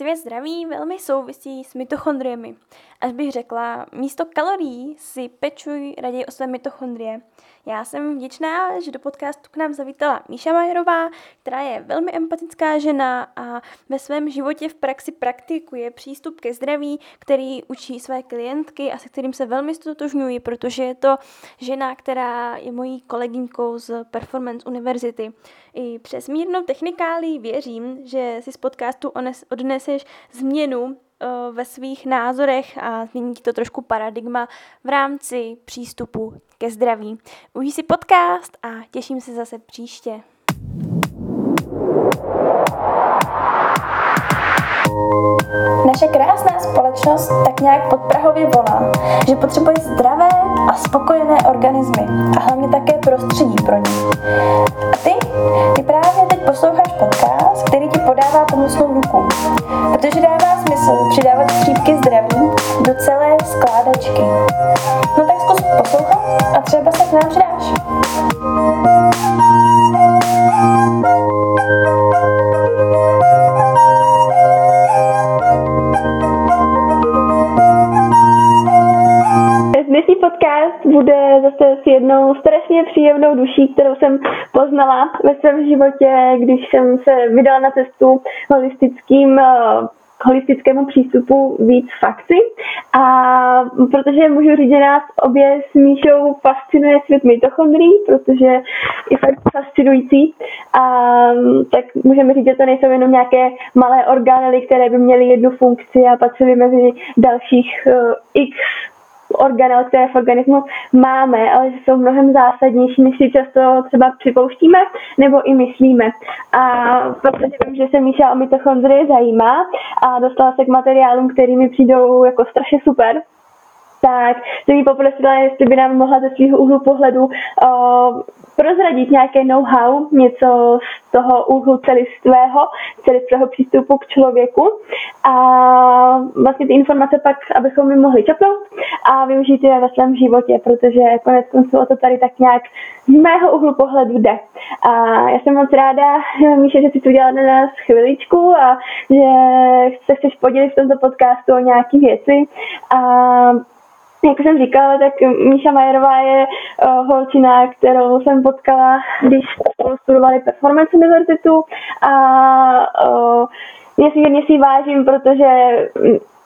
Svět zdraví velmi souvisí s mitochondriemi. Až bych řekla, místo kalorií si pečuj raději o své mitochondrie. Já jsem vděčná, že do podcastu k nám zavítala Míša Majerová, která je velmi empatická žena a ve svém životě v praxi praktikuje přístup ke zdraví, který učí své klientky a se kterým se velmi ztotožňuji, protože je to žena, která je mojí kolegyňkou z Performance University. I přes mírnou technikálii věřím, že si z podcastu odneseš změnu ve svých názorech a změní to trošku paradigma v rámci přístupu ke zdraví. Užij si podcast a těším se zase příště. Naše krásná společnost tak nějak podprahově volá, že potřebuje zdravé a spokojené organismy a hlavně také prostředí pro ně. A ty právě teď posloucháš podcast, který ti podává pomocnou ruku, protože dává smysl přidávat střípky zdraví do celé skládačky. No tak zkus poslouchat a třeba se k nám přidáš. Dnešní podcast bude zase s jednou strašně příjemnou duší, kterou jsem poznala ve svém životě, když jsem se vydala na cestu holistickému přístupu víc fakty. A protože můžu říct, že nás obě s Míšou fascinuje svět mitochondrií, protože je fakt fascinující, tak můžeme říct, že to nejsou jenom nějaké malé organely, které by měly jednu funkci a patřily mezi dalších x organel, které v organismu máme, ale že jsou mnohem zásadnější, než si často třeba připouštíme nebo i myslíme. A protože vím, že se Míša o mitochondrie zajímá a dostala se k materiálům, které mi přijdou jako strašně super, tak jsem ji poprosila, jestli by nám mohla ze svého úhlu pohledu prozradit nějaké know-how, něco z toho úhlu celistvého přístupu k člověku a vlastně ty informace pak, abychom je mohli čapnout a využít je ve svém životě, protože konec konců o to tady tak nějak z mého úhlu pohledu jde. A já jsem moc ráda, Míše, že jsi tu udělala na nás chviličku a že se chceš podělit v tomto podcastu o nějaké věci. Jak jsem říkala, tak Míša Majerová je holčina, kterou jsem potkala, když spolu studovali Performance Universitu a nesmírně si vážím, protože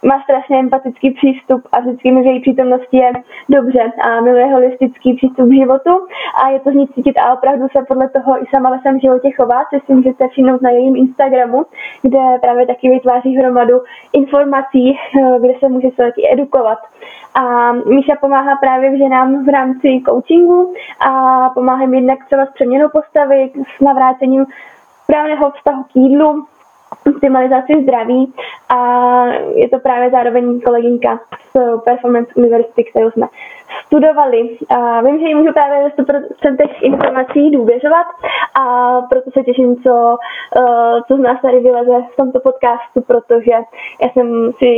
má strašně empatický přístup a vždycky mi v její přítomnosti je dobře a miluje holistický přístup k životu a je to z ní cítit a opravdu se podle toho i sama ve svém životě chová, což si můžete všimnout na jejím Instagramu, kde právě taky vytváří hromadu informací, kde se může taky edukovat. A Míša pomáhá právě ženám v rámci coachingu a pomáhá jim jednak třeba s přeměnou postavy, s navrácením správného vztahu k jídlu, optimalizaci zdraví a je to právě zároveň kolegyňka z Performance University, kterou jsme studovali. A vím, že jí můžu právě ve 100% informací důvěřovat a proto se těším, co z nás tady vyleze v tomto podcastu, protože já jsem si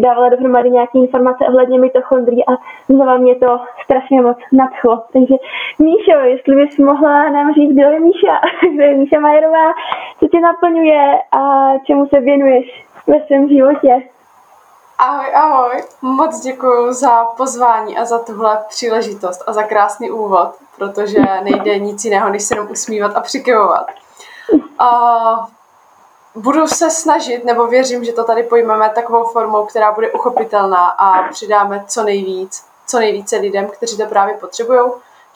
dávala dohromady nějaké informace ohledně mitochondrií a znova mě to strašně moc nadchlo. Takže Míšo, jestli bys mohla nám říct, kdo je Míša, kdo je Míša Majerová, co tě naplňuje a čemu se věnuješ ve svém životě? Ahoj, moc děkuju za pozvání a za tuhle příležitost a za krásný úvod, protože nejde nic jiného, než se jenom usmívat a přikyvovat. Budu se snažit, nebo věřím, že to tady pojmeme takovou formou, která bude uchopitelná a přidáme co nejvíce lidem, kteří to právě potřebují,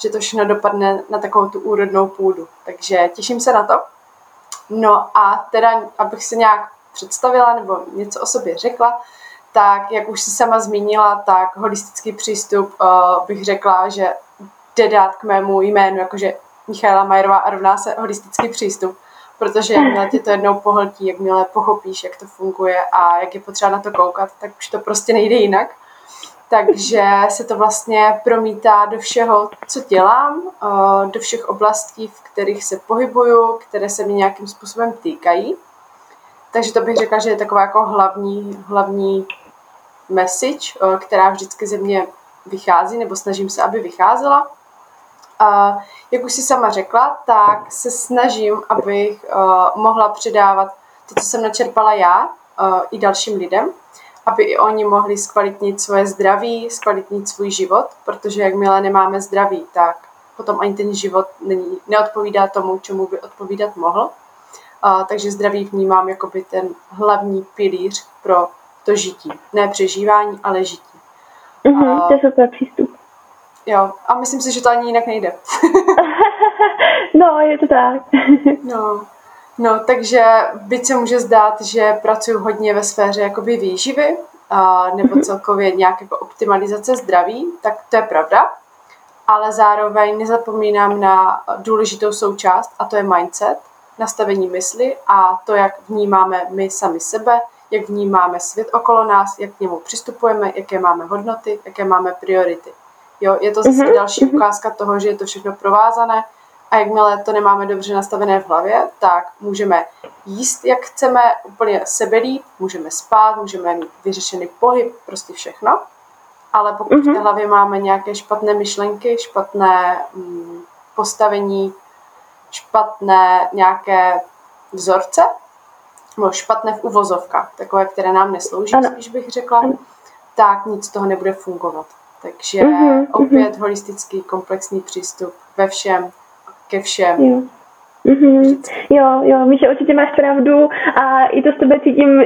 že to všechno dopadne na takovou tu úrodnou půdu. Takže těším se na to. No a teda, abych se nějak představila nebo něco o sobě řekla, tak jak už si sama zmínila, tak holistický přístup bych řekla, že jde dát k mému jménu, jakože Michaela Majerová a rovná se holistický přístup, protože jakmile tě to jednou pohltí, jakmile pochopíš, jak to funguje a jak je potřeba na to koukat, tak už to prostě nejde jinak. Takže se to vlastně promítá do všeho, co dělám, do všech oblastí, v kterých se pohybuju, které se mi nějakým způsobem týkají. Takže to bych řekla, že je taková jako hlavní message, která vždycky ze mě vychází, nebo snažím se, aby vycházela. A jak už si sama řekla, tak se snažím, abych mohla předávat to, co jsem načerpala já, i dalším lidem, aby i oni mohli zkvalitnit svoje zdraví, zkvalitnit svůj život, protože jakmile nemáme zdraví, tak potom ani ten život neodpovídá tomu, čemu by odpovídat mohl. Takže zdraví vnímám jako by ten hlavní pilíř pro to žití. Ne přežívání, ale žití. To je super přístup. Jo, a myslím si, že to ani jinak nejde. No, je to tak. No, takže byť se může zdát, že pracuji hodně ve sféře jakoby výživy nebo celkově nějaké optimalizace zdraví, tak to je pravda, ale zároveň nezapomínám na důležitou součást, a to je mindset, nastavení mysli a to, jak vnímáme my sami sebe, jak vnímáme svět okolo nás, jak k němu přistupujeme, jaké máme hodnoty, jaké máme priority. Jo, je to zase další ukázka toho, že je to všechno provázané a jakmile to nemáme dobře nastavené v hlavě, tak můžeme jíst, jak chceme, úplně sebelít, můžeme spát, můžeme mít vyřešený pohyb, prostě všechno. Ale pokud v té hlavě máme nějaké špatné myšlenky, špatné postavení, špatné nějaké vzorce, nebo špatné v uvozovkách, takové, které nám neslouží, spíš bych řekla, tak nic z toho nebude fungovat. Takže opět holistický, komplexní přístup ve všem, ke všem. Jo, Míšo, určitě máš pravdu a i to s tebe cítím,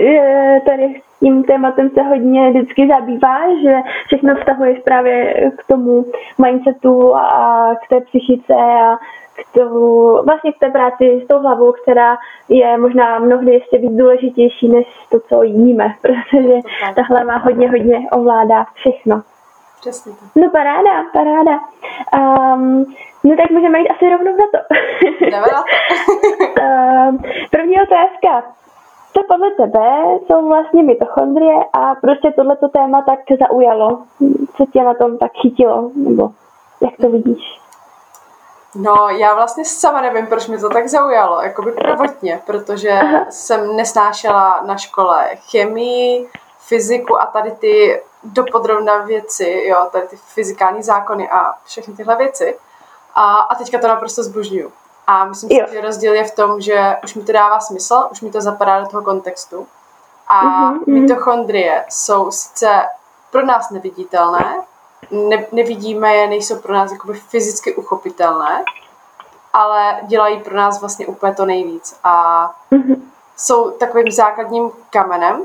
tady s tím tématem se hodně vždycky zabýváš, že všechno vztahuješ právě k tomu mindsetu a k té psychice a k té práci s tou hlavou, která je možná mnohdy ještě víc důležitější než to, co jíme, protože ta hlava hodně ovládá všechno. Přesně tak. No paráda. No tak můžeme jít asi rovnou na to. Jdeme na to. První otázka. Co podle tebe jsou vlastně mitochondrie a proč tě tohleto téma tak zaujalo? Co tě na tom tak chytilo? Nebo jak to vidíš? No, já vlastně sama nevím, proč mi to tak zaujalo, jakoby prvotně, protože jsem nesnášela na škole chemii, fyziku a tady ty dopodrobná věci, jo, tady ty fyzikální zákony a všechny tyhle věci. A teďka to naprosto zbožňuju. A myslím si, že rozdíl je v tom, že už mi to dává smysl, už mi to zapadá do toho kontextu. A mitochondrie jsou sice pro nás neviditelné, nevidíme je, nejsou pro nás jakoby fyzicky uchopitelné, ale dělají pro nás vlastně úplně to nejvíc. A jsou takovým základním kamenem,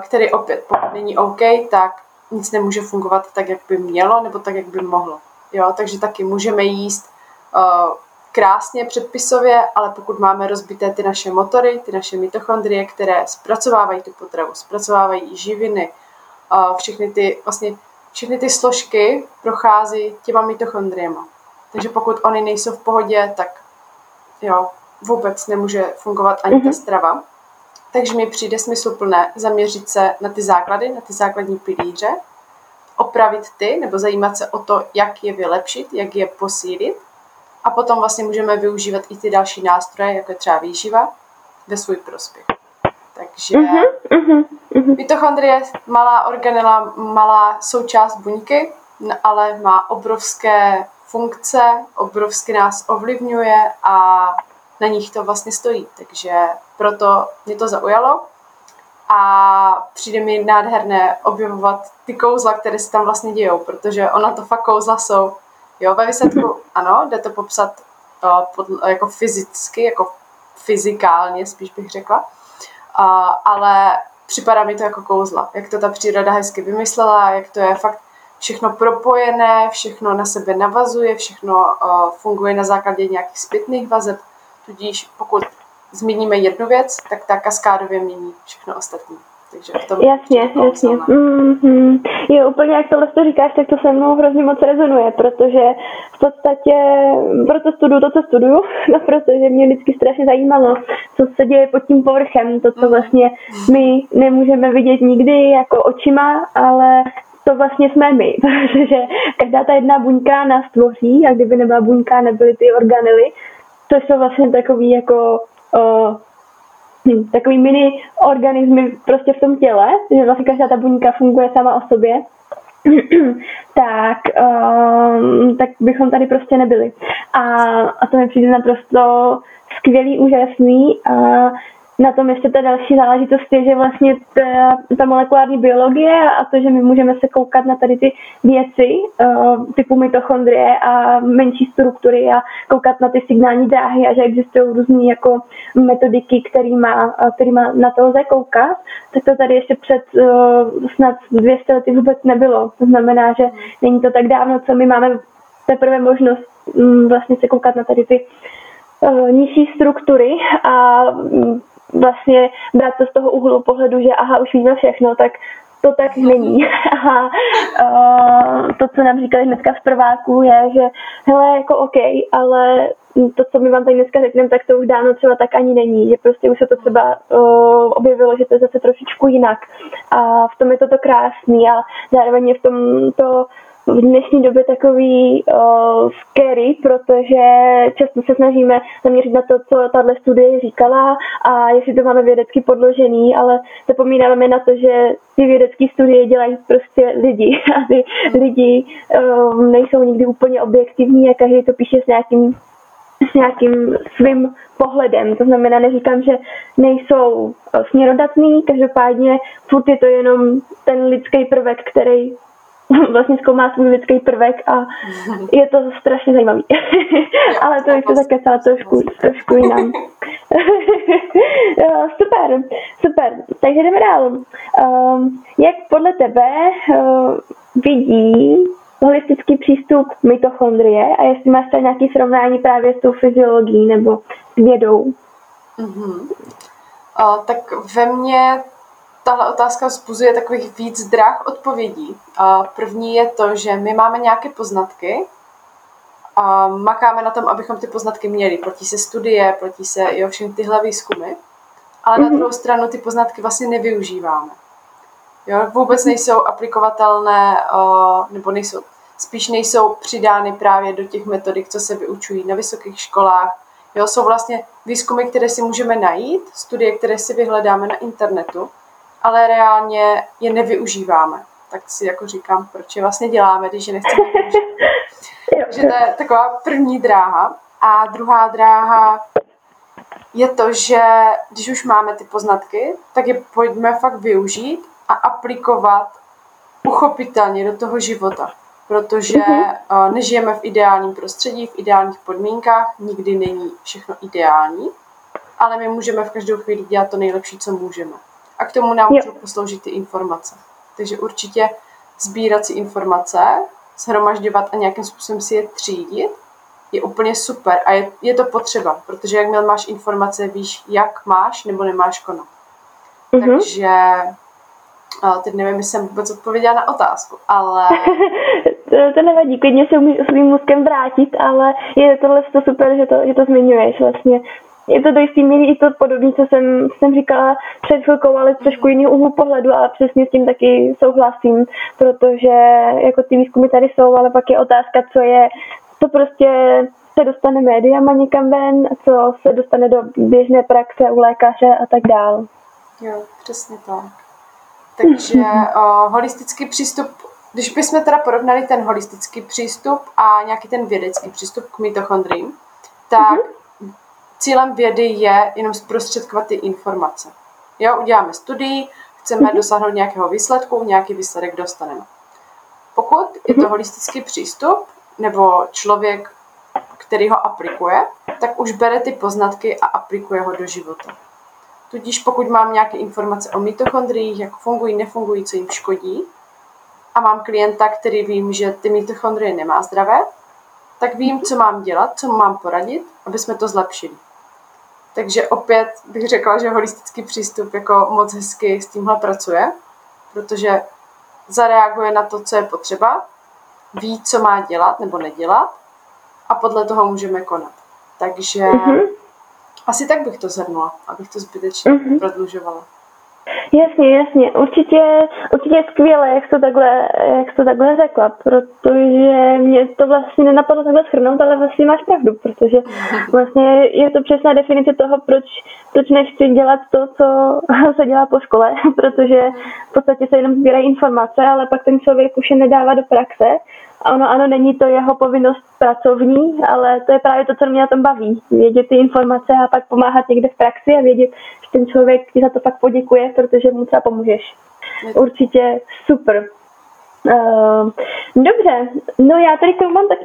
který opět, pokud není OK, tak nic nemůže fungovat tak, jak by mělo, nebo tak, jak by mohlo. Jo, takže taky můžeme jíst krásně předpisově, ale pokud máme rozbité ty naše motory, ty naše mitochondrie, které zpracovávají tu potravu, zpracovávají živiny, všechny ty složky prochází těma mitochondriema. Takže pokud oni nejsou v pohodě, tak jo, vůbec nemůže fungovat ani ta strava. Takže mi přijde smysluplné zaměřit se na ty základy, na ty základní pilíře, opravit ty, nebo zajímat se o to, jak je vylepšit, jak je posílit. A potom vlastně můžeme využívat i ty další nástroje, jako je třeba výživa, ve svůj prospěch. Takže mitochondrie, malá organela, malá součást buňky, ale má obrovské funkce, obrovsky nás ovlivňuje a na nich to vlastně stojí, takže proto mě to zaujalo a přijde mi nádherné objevovat ty kouzla, které se tam vlastně dějou, protože ona to fakt kouzla jsou. Jo, ve výsledku ano, jde to popsat jako fyzicky, jako fyzikálně spíš bych řekla, ale připadá mi to jako kouzla, jak to ta příroda hezky vymyslela, jak to je fakt všechno propojené, všechno na sebe navazuje, všechno funguje na základě nějakých zpětných vazeb. Tudíž pokud změníme jednu věc, tak ta kaskádově mění všechno ostatní. Takže v tom jasně. Jo, úplně jak tohle to říkáš, tak to se mnou hrozně moc rezonuje, protože v podstatě proto studuju to, co studuju, no protože mě vždycky strašně zajímalo, co se děje pod tím povrchem, to, co vlastně my nemůžeme vidět nikdy jako očima, ale to vlastně jsme my, protože každá ta jedna buňka nás tvoří a kdyby nebyla buňka, nebyly ty organely, to jsou vlastně takový jako takový mini organismy prostě v tom těle, že vlastně každá ta buňka funguje sama o sobě, tak bychom tady prostě nebyli. A to mi přijde naprosto skvělý, úžasný a na tom ještě ta další záležitost je, že vlastně ta molekulární biologie a to, že my můžeme se koukat na tady ty věci typu mitochondrie a menší struktury a koukat na ty signální dráhy a že existují různé jako metodiky, kterýma na to lze koukat, tak to tady ještě před snad 200 lety vůbec nebylo. To znamená, že není to tak dávno, co my máme teprve možnost vlastně se koukat na tady ty nižší struktury a vlastně brát to z toho úhlu pohledu, že aha, už víme všechno, tak to tak není. A to, co nám říkali dneska v prváku, je, že hele, jako OK, ale to, co my vám tady dneska řekneme, tak to už dávno třeba tak ani není, že prostě už se to třeba objevilo, že to je zase trošičku jinak. A v tom je to krásný a zároveň je v tom to v dnešní době takový scary, protože často se snažíme zaměřit na to, co tahle studie říkala a jestli to máme vědecky podložený, ale zapomínáme na to, že ty vědecké studie dělají prostě lidi a ty lidi nejsou nikdy úplně objektivní a každý to píše s nějakým svým pohledem. To znamená, neříkám, že nejsou směrodatný, každopádně furt je to jenom ten lidský prvek, který vlastně zkoumá svůj lidský prvek a je to strašně zajímavý. Ale to bych se zakecala trošku jinam. Super. Takže jdeme dál. Jak podle tebe vidí holistický přístup mitochondrie a jestli máš tady nějaké srovnání právě s tou fyziologií nebo s vědou? Tak ve mně tahle otázka vzbuzuje takových víc drah odpovědí. První je to, že my máme nějaké poznatky a makáme na tom, abychom ty poznatky měli. Platí se studie, platí se i ovšem tyhle výzkumy, ale na druhou stranu ty poznatky vlastně nevyužíváme. Jo, vůbec nejsou aplikovatelné, nebo nejsou přidány právě do těch metodik, co se vyučují na vysokých školách. Jo, jsou vlastně výzkumy, které si můžeme najít, studie, které si vyhledáme na internetu, ale reálně je nevyužíváme. Tak si jako říkám, proč je vlastně děláme, když je nechceme využít. Takže to je taková první dráha. A druhá dráha je to, že když už máme ty poznatky, tak je pojďme fakt využít a aplikovat uchopitelně do toho života. Protože nežijeme v ideálním prostředí, v ideálních podmínkách, nikdy není všechno ideální, ale my můžeme v každou chvíli dělat to nejlepší, co můžeme. A k tomu nám můžou posloužit ty informace. Takže určitě sbírat si informace, shromažďovat a nějakým způsobem si je třídit je úplně super a je to potřeba, protože jakmile máš informace, víš, jak máš nebo nemáš konat. Takže teď nevím, jestli jsem vůbec odpověděla na otázku, ale... to nevadí, klidně se umíš svým mozkem vrátit, ale je tohle to super, že to zmiňuješ vlastně. Je to do jistý míry i to podobné, co jsem říkala před chvilkou, ale z trošku jiného úhlu pohledu a přesně s tím taky souhlasím, protože jako ty výzkumy tady jsou, ale pak je otázka, co je, to prostě se dostane médiama někam ven, co se dostane do běžné praxe u lékaře a tak dál. Jo, přesně tak. Takže holistický přístup, když bychom teda porovnali ten holistický přístup a nějaký ten vědecký přístup k mitochondriím, tak cílem vědy je jenom zprostředkovat ty informace. Jo, uděláme studii, chceme dosáhnout nějakého výsledku, nějaký výsledek dostaneme. Pokud je to holistický přístup, nebo člověk, který ho aplikuje, tak už bere ty poznatky a aplikuje ho do života. Tudíž pokud mám nějaké informace o mitochondriích, jak fungují, nefungují, co jim škodí, a mám klienta, který vím, že ty mitochondrie nemá zdravé, tak vím, co mám dělat, co mám poradit, aby jsme to zlepšili. Takže opět bych řekla, že holistický přístup jako moc hezky s tímhle pracuje, protože zareaguje na to, co je potřeba, ví, co má dělat nebo nedělat a podle toho můžeme konat. Takže asi tak bych to zhrnula, abych to zbytečně prodlužovala. Jasně. Určitě je skvělé, jak jsi to takhle řekla, protože mě to vlastně nenapadlo takhle shrnout, ale vlastně máš pravdu, protože vlastně je to přesná definice toho, proč Teď nechci dělat to, co se dělá po škole, protože v podstatě se jenom sbírají informace, ale pak ten člověk už je nedává do praxe. A ono ano, není to jeho povinnost pracovní, ale to je právě to, co mě na tom baví. Vědět ty informace a pak pomáhat někde v praxi a vědět, že ten člověk ti za to pak poděkuje, protože mu třeba pomůžeš. Určitě super. Dobře, no já tady k tomu mám tak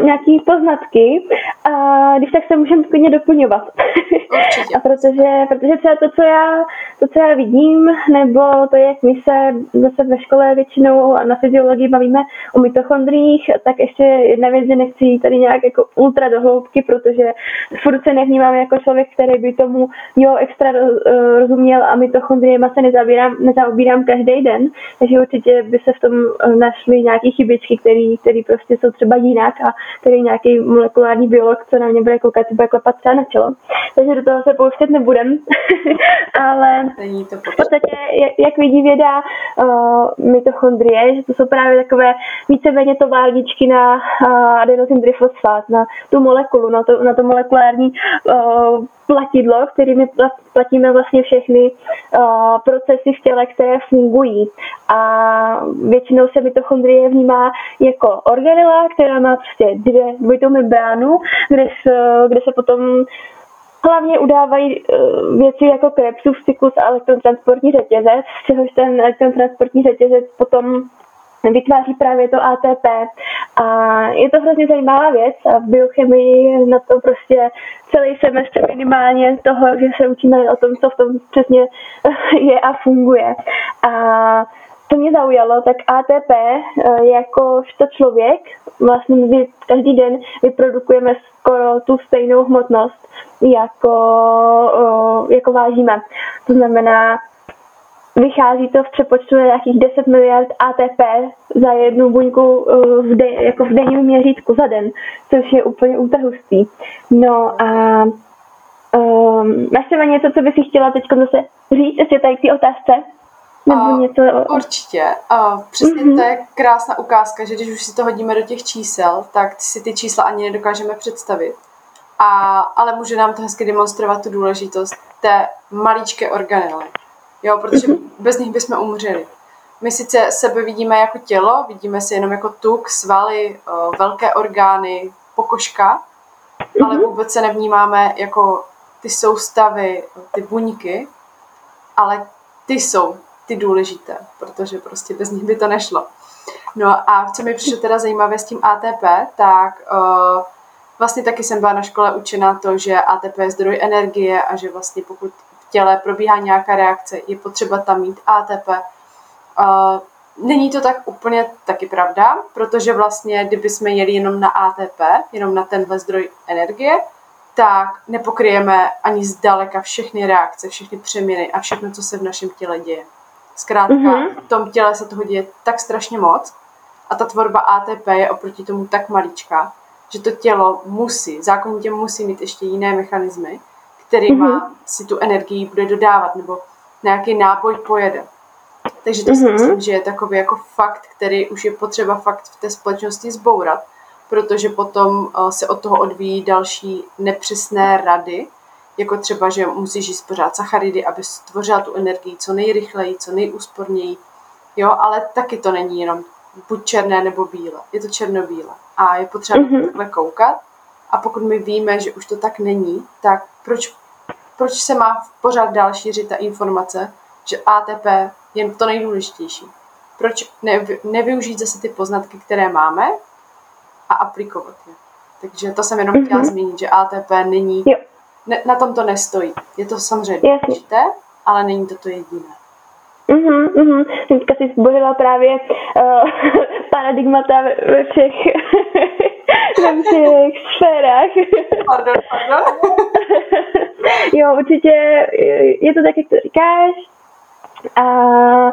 nějaký poznatky a když tak se můžeme klidně doplňovat. A protože třeba to, co já vidím, nebo to je, jak my se zase ve škole většinou a na fyziologii bavíme o mitochondriích, tak ještě jedna věc, že nechci jít tady nějak jako ultra do hloubky, protože furt se nevnímám jako člověk, který by tomu extra rozuměl a mitochondriema se nezaobírám každý den, takže určitě by se v tom našli nějaké chybičky, které prostě jsou třeba jinak a který nějaký molekulární biolog, co na mě bude koukat, bude klepat třeba na čelo. Takže do toho se pouštět nebudem. Ale v podstatě, jak vidí věda mitochondrie, že to jsou právě takové víceméně továrničky na adenosin trifosfát, na tu molekulu, na to molekulární platidlo, kterými platíme vlastně všechny procesy v těle, které fungují. A většinou se mitochondrie vnímá jako organela, která má prostě dvojitou membránu, kde se potom hlavně udávají věci jako Krebsův cyklus a elektron transportní řetězec, z čehož ten elektron transportní řetězec potom vytváří právě to ATP. A je to hrozně zajímavá věc a v biochemii na to prostě celý semestr minimálně toho, že se učíme o tom, co v tom přesně je a funguje. A to mě zaujalo, tak ATP jakožto člověk, vlastně my každý den vyprodukujeme skoro tu stejnou hmotnost, jako vážíme. To znamená, vychází to v přepočtu na nějakých 10 miliard ATP za jednu buňku v denním měřítku za den, což je úplně ultrahustý. No a máš třeba něco, co bys chtěla teď zase říct, jestli je tady k té otázce? Určitě. Přesně to je krásná ukázka, že když už si to hodíme do těch čísel, tak si ty čísla ani nedokážeme představit. Ale může nám to hezky demonstrovat tu důležitost té maličké organely. Jo, protože bez nich bychom umřeli. My sice sebe vidíme jako tělo, vidíme se jenom jako tuk, svaly, velké orgány, pokožka, ale vůbec se nevnímáme jako ty soustavy, ty buňky, ale ty jsou ty důležité, protože prostě bez nich by to nešlo. No a co mi přišlo teda zajímavé s tím ATP, tak vlastně taky jsem byla na škole učena to, že ATP je zdroj energie a že vlastně pokud v těle probíhá nějaká reakce, je potřeba tam mít ATP. Není to tak úplně taky pravda, protože vlastně kdybychom jeli jenom na ATP, jenom na tenhle zdroj energie, tak nepokryjeme ani zdaleka všechny reakce, všechny přeměny a všechno, co se v našem těle děje. Zkrátka, v tom těle se toho děje tak strašně moc a ta tvorba ATP je oproti tomu tak maličká, že to tělo musí, zákonitě musí mít ještě jiné mechanismy, kterýma si tu energii bude dodávat nebo nějaký náboj pojede. Takže to si myslím, že je takový jako fakt, který už je potřeba fakt v té společnosti zbourat, protože potom se od toho odvíjí další nepřesné rady, jako třeba, že musíš jíst pořád sacharidy, aby stvořila tu energii co nejrychleji, co nejúsporněji. Jo, ale taky to není jenom buď černé nebo bílé. Je to černobílé. A je potřeba takhle koukat. A pokud my víme, že už to tak není, tak proč se má pořád dál šířit ta informace, že ATP je to nejdůležitější? Proč nevyužít zase ty poznatky, které máme, a aplikovat je? Takže to jsem jenom chtěla zmínit, že ATP není... na tom to nestojí. Je to samozřejmě důležité, ale není to jediné. Dneska si zbořila právě paradigmata ve všech sférách. Pardon. Jo, určitě je to tak, jak to říkáš. A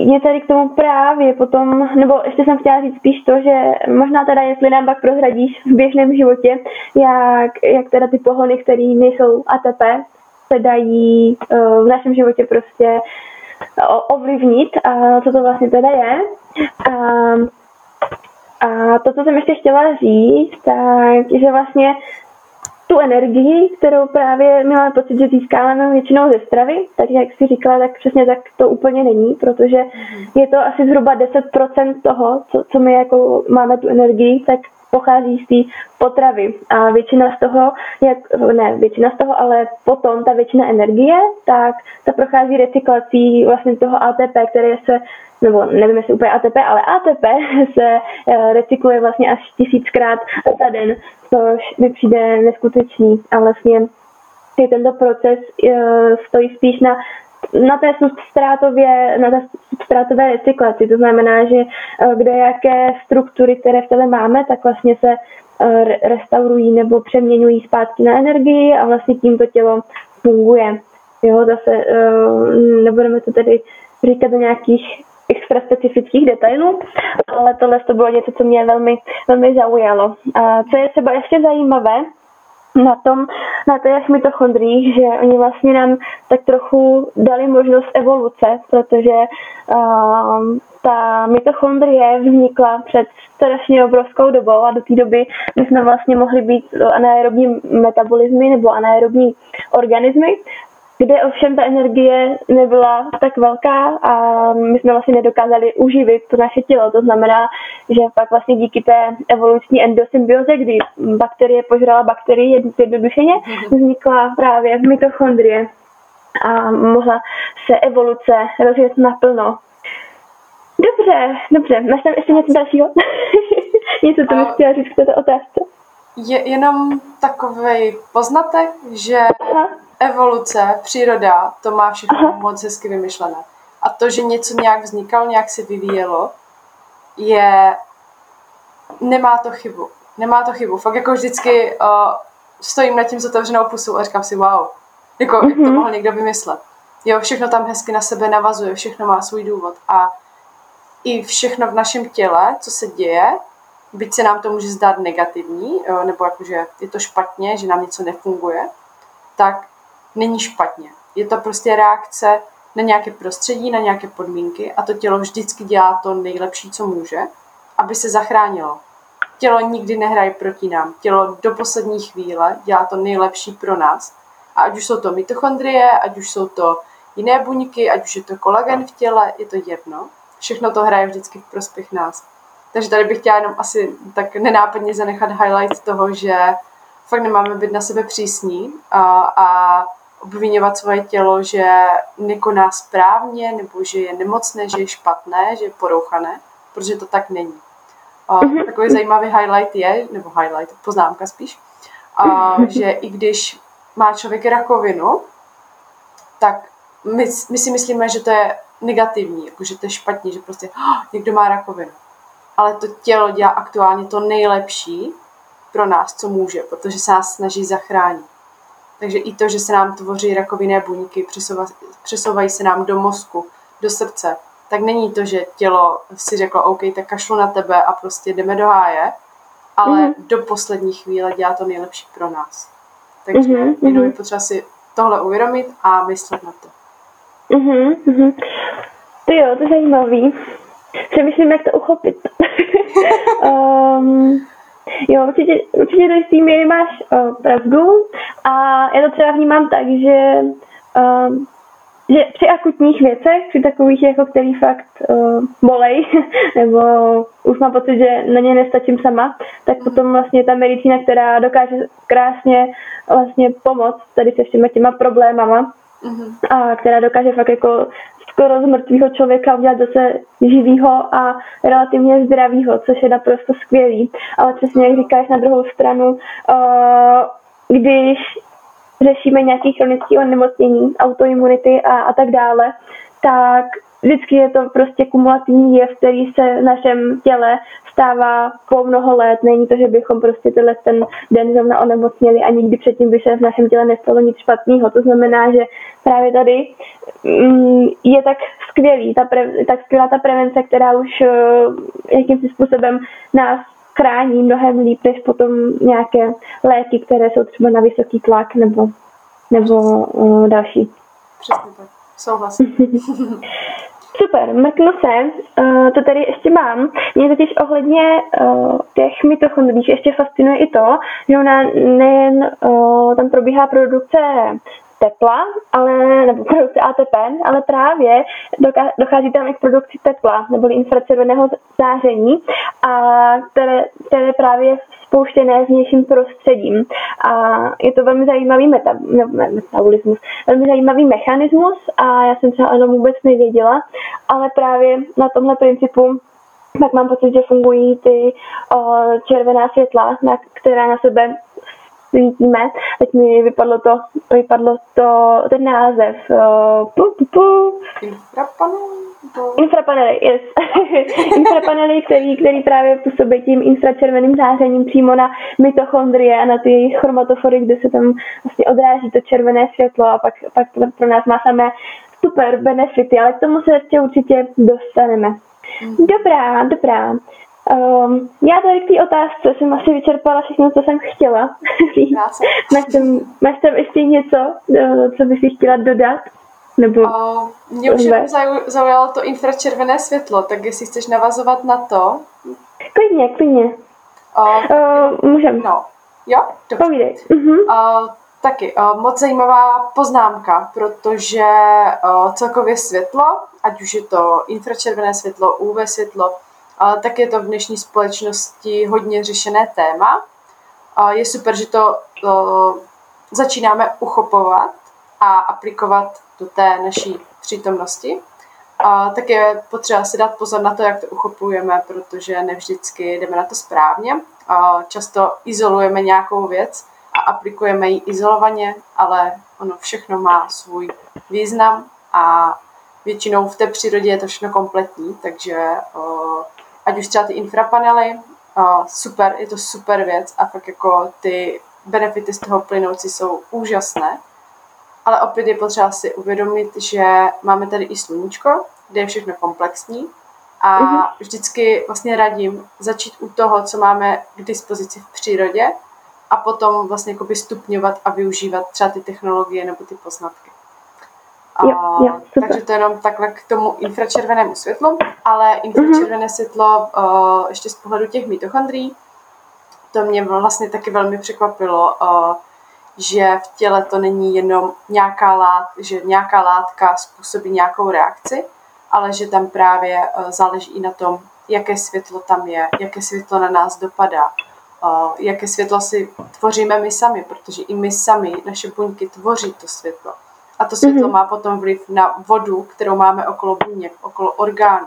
je tady k tomu právě potom, nebo ještě jsem chtěla říct spíš to, že možná teda, jestli nám pak prozradíš v běžném životě, jak teda ty pohony, které nejsou ATP, se dají v našem životě prostě ovlivnit, a co to vlastně teda je. A to, co jsem ještě chtěla říct, tak, že vlastně tu energii, kterou právě měla pocit, že získáváme většinou ze stravy, takže jak jsi říkala, tak přesně tak to úplně není, protože je to asi zhruba 10% toho, co my jako máme tu energii, tak pochází z té potravy. A většina z toho, ale potom ta většina energie, tak ta prochází recyklací vlastně toho ATP, které se, nebo nevím, jestli úplně ATP, ale ATP se recykluje vlastně až 1000krát za den, což mi přijde neskutečný. A vlastně tento proces stojí spíš na té substrátové recyklaci, to znamená, že kde jaké struktury, které v těle máme, tak vlastně se restaurují nebo přeměňují zpátky na energii a vlastně tímto tělo funguje. Jo, zase nebudeme to tedy říkat do nějakých extra specifických detailů, ale tohle to bylo něco, co mě velmi, velmi zaujalo. A co je třeba ještě zajímavé na těch mitochondriích, že oni vlastně nám tak trochu dali možnost evoluce, protože ta mitochondrie vznikla před strašně obrovskou dobou a do té doby my jsme vlastně mohli být anaerobní metabolizmy nebo anaerobní organismy, kde ovšem ta energie nebyla tak velká a my jsme vlastně nedokázali uživit to naše tělo. To znamená, že pak vlastně díky té evoluční endosymbioze, kdy bakterie požrala bakterii jednodušeně, vznikla právě mitochondrie a mohla se evoluce rozjet naplno. Dobře. Máš tam ještě něco dalšího? Něco, co bych chtěla říct k této otázce? Je jenom takovej poznatek, že... Aha. Evoluce, příroda, to má všechno moc hezky vymyšlené. A to, že něco nějak vznikalo, nějak se vyvíjelo, nemá to chybu. Fakt jako vždycky stojím nad tím s otevřenou pusou a říkám si wow, jako jak to mohl někdo vymyslet. Jo, všechno tam hezky na sebe navazuje, všechno má svůj důvod a i všechno v našem těle, co se děje, byť se nám to může zdát negativní, nebo jakože je to špatně, že nám něco nefunguje, tak není špatně. Je to prostě reakce na nějaké prostředí, na nějaké podmínky a to tělo vždycky dělá to nejlepší, co může, aby se zachránilo. Tělo nikdy nehraje proti nám. Tělo do poslední chvíle dělá to nejlepší pro nás. A ať už jsou to mitochondrie, ať už jsou to jiné buňky, ať už je to kolagen v těle, je to jedno. Všechno to hraje vždycky v prospěch nás. Takže tady bych chtěla jenom asi tak nenápadně zanechat highlight toho, že fakt nemáme být na sebe přísní a obviňovat svoje tělo, že nekoná správně, nebo že je nemocné, že je špatné, že je porouchané, protože to tak není. Takový zajímavý highlight je, nebo highlight, poznámka spíš, že i když má člověk rakovinu, tak my si myslíme, že to je negativní, jako že to je špatně, že prostě někdo má rakovinu. Ale to tělo dělá aktuálně to nejlepší pro nás, co může, protože se nás snaží zachránit. Takže i to, že se nám tvoří rakovinné buňky, přesouvají se nám do mozku, do srdce, tak není to, že tělo si řeklo, OK, tak kašlu na tebe a prostě jdeme do háje, ale do poslední chvíle dělá to nejlepší pro nás. Takže jenom je potřeba si tohle uvědomit a myslet na to. To jo, to je zajímavý. Přemýšlím, jak to uchopit. Jo, určitě do jisté míry máš pravdu a já to třeba vnímám tak, že při akutních věcech, při takových, jako který fakt bolej, nebo už mám pocit, že na ně nestačím sama, tak potom vlastně ta medicína, která dokáže krásně vlastně pomoct tady se všema těma problémama, a která dokáže fakt jako skoro z mrtvýho člověka udělat zase živýho a relativně zdravýho, což je naprosto skvělý. Ale přesně jak říkáš, na druhou stranu, když řešíme nějaké chronické onemocnění, autoimunity a tak dále, tak vždycky je to prostě kumulativní jev, který se v našem těle stává po mnoho let. Není to, že bychom prostě tenhle ten den zrovna onemocněli a nikdy předtím by se v našem těle nestalo nic špatného. To znamená, že právě tady je tak skvělý, tak skvělá ta prevence, která už jakýmsi způsobem nás chrání mnohem líp, než potom nějaké léky, které jsou třeba na vysoký tlak nebo další. Přesně tak. Souhlasím. Super, mrknu se, to tady ještě mám. Mě totiž ohledně těch mitochondrií ještě fascinuje i to, že ona nejen tam probíhá produkce tepla, nebo produkce ATP, ale právě dochází tam i k produkci tepla, neboli infračerveného záření, a které právě spouštěné vnějším prostředím. A je to velmi zajímavý metabolismus, velmi zajímavý mechanismus, a já jsem třeba jenom vůbec nevěděla, ale právě na tomhle principu tak mám pocit, že fungují ty červená světla, která na sebe vidíme. Teď mi vypadlo to, ten název. Infrapanely, yes. Infrapanely, který právě působí tím infračerveným zářením přímo na mitochondrie a na ty jejich chromatofory, kde se tam vlastně odráží to červené světlo, a pak pro nás má samé super benefity, ale k tomu se ještě určitě dostaneme. Dobrá. Já tady k té otázce jsem asi vyčerpala všechno, co jsem chtěla. Máš tam ještě něco, co bys chtěla dodat? Nebo mě už zaujalo to infračervené světlo, tak jestli chceš navazovat na to? Klidně. Můžem. No. Jo? Dobře. Povídej. Taky moc zajímavá poznámka, protože celkově světlo, ať už je to infračervené světlo, UV světlo, tak je to v dnešní společnosti hodně řešené téma. Je super, že to začínáme uchopovat a aplikovat do té naší přítomnosti. Tak je potřeba si dát pozor na to, jak to uchopujeme, protože ne vždycky jdeme na to správně. Často izolujeme nějakou věc a aplikujeme ji izolovaně, ale ono všechno má svůj význam a většinou v té přírodě je to všechno kompletní, takže ať už třeba ty infrapanely, super, je to super věc a fakt jako ty benefity z toho plynoucí jsou úžasné, ale opět je potřeba si uvědomit, že máme tady i sluníčko, kde je všechno komplexní, a vždycky vlastně radím začít u toho, co máme k dispozici v přírodě, a potom vlastně jakoby stupňovat a využívat třeba ty technologie nebo ty poznatky. Jo, takže to jenom takhle k tomu infračervenému světlu, ale infračervené světlo ještě z pohledu těch mitochondrií, to mě vlastně taky velmi překvapilo, že v těle to není jenom nějaká látka způsobí nějakou reakci, ale že tam právě záleží i na tom, jaké světlo tam je, jaké světlo na nás dopadá, jaké světlo si tvoříme my sami, protože i my sami, naše buňky tvoří to světlo. A to světlo má potom vliv na vodu, kterou máme okolo buněk, okolo orgánů.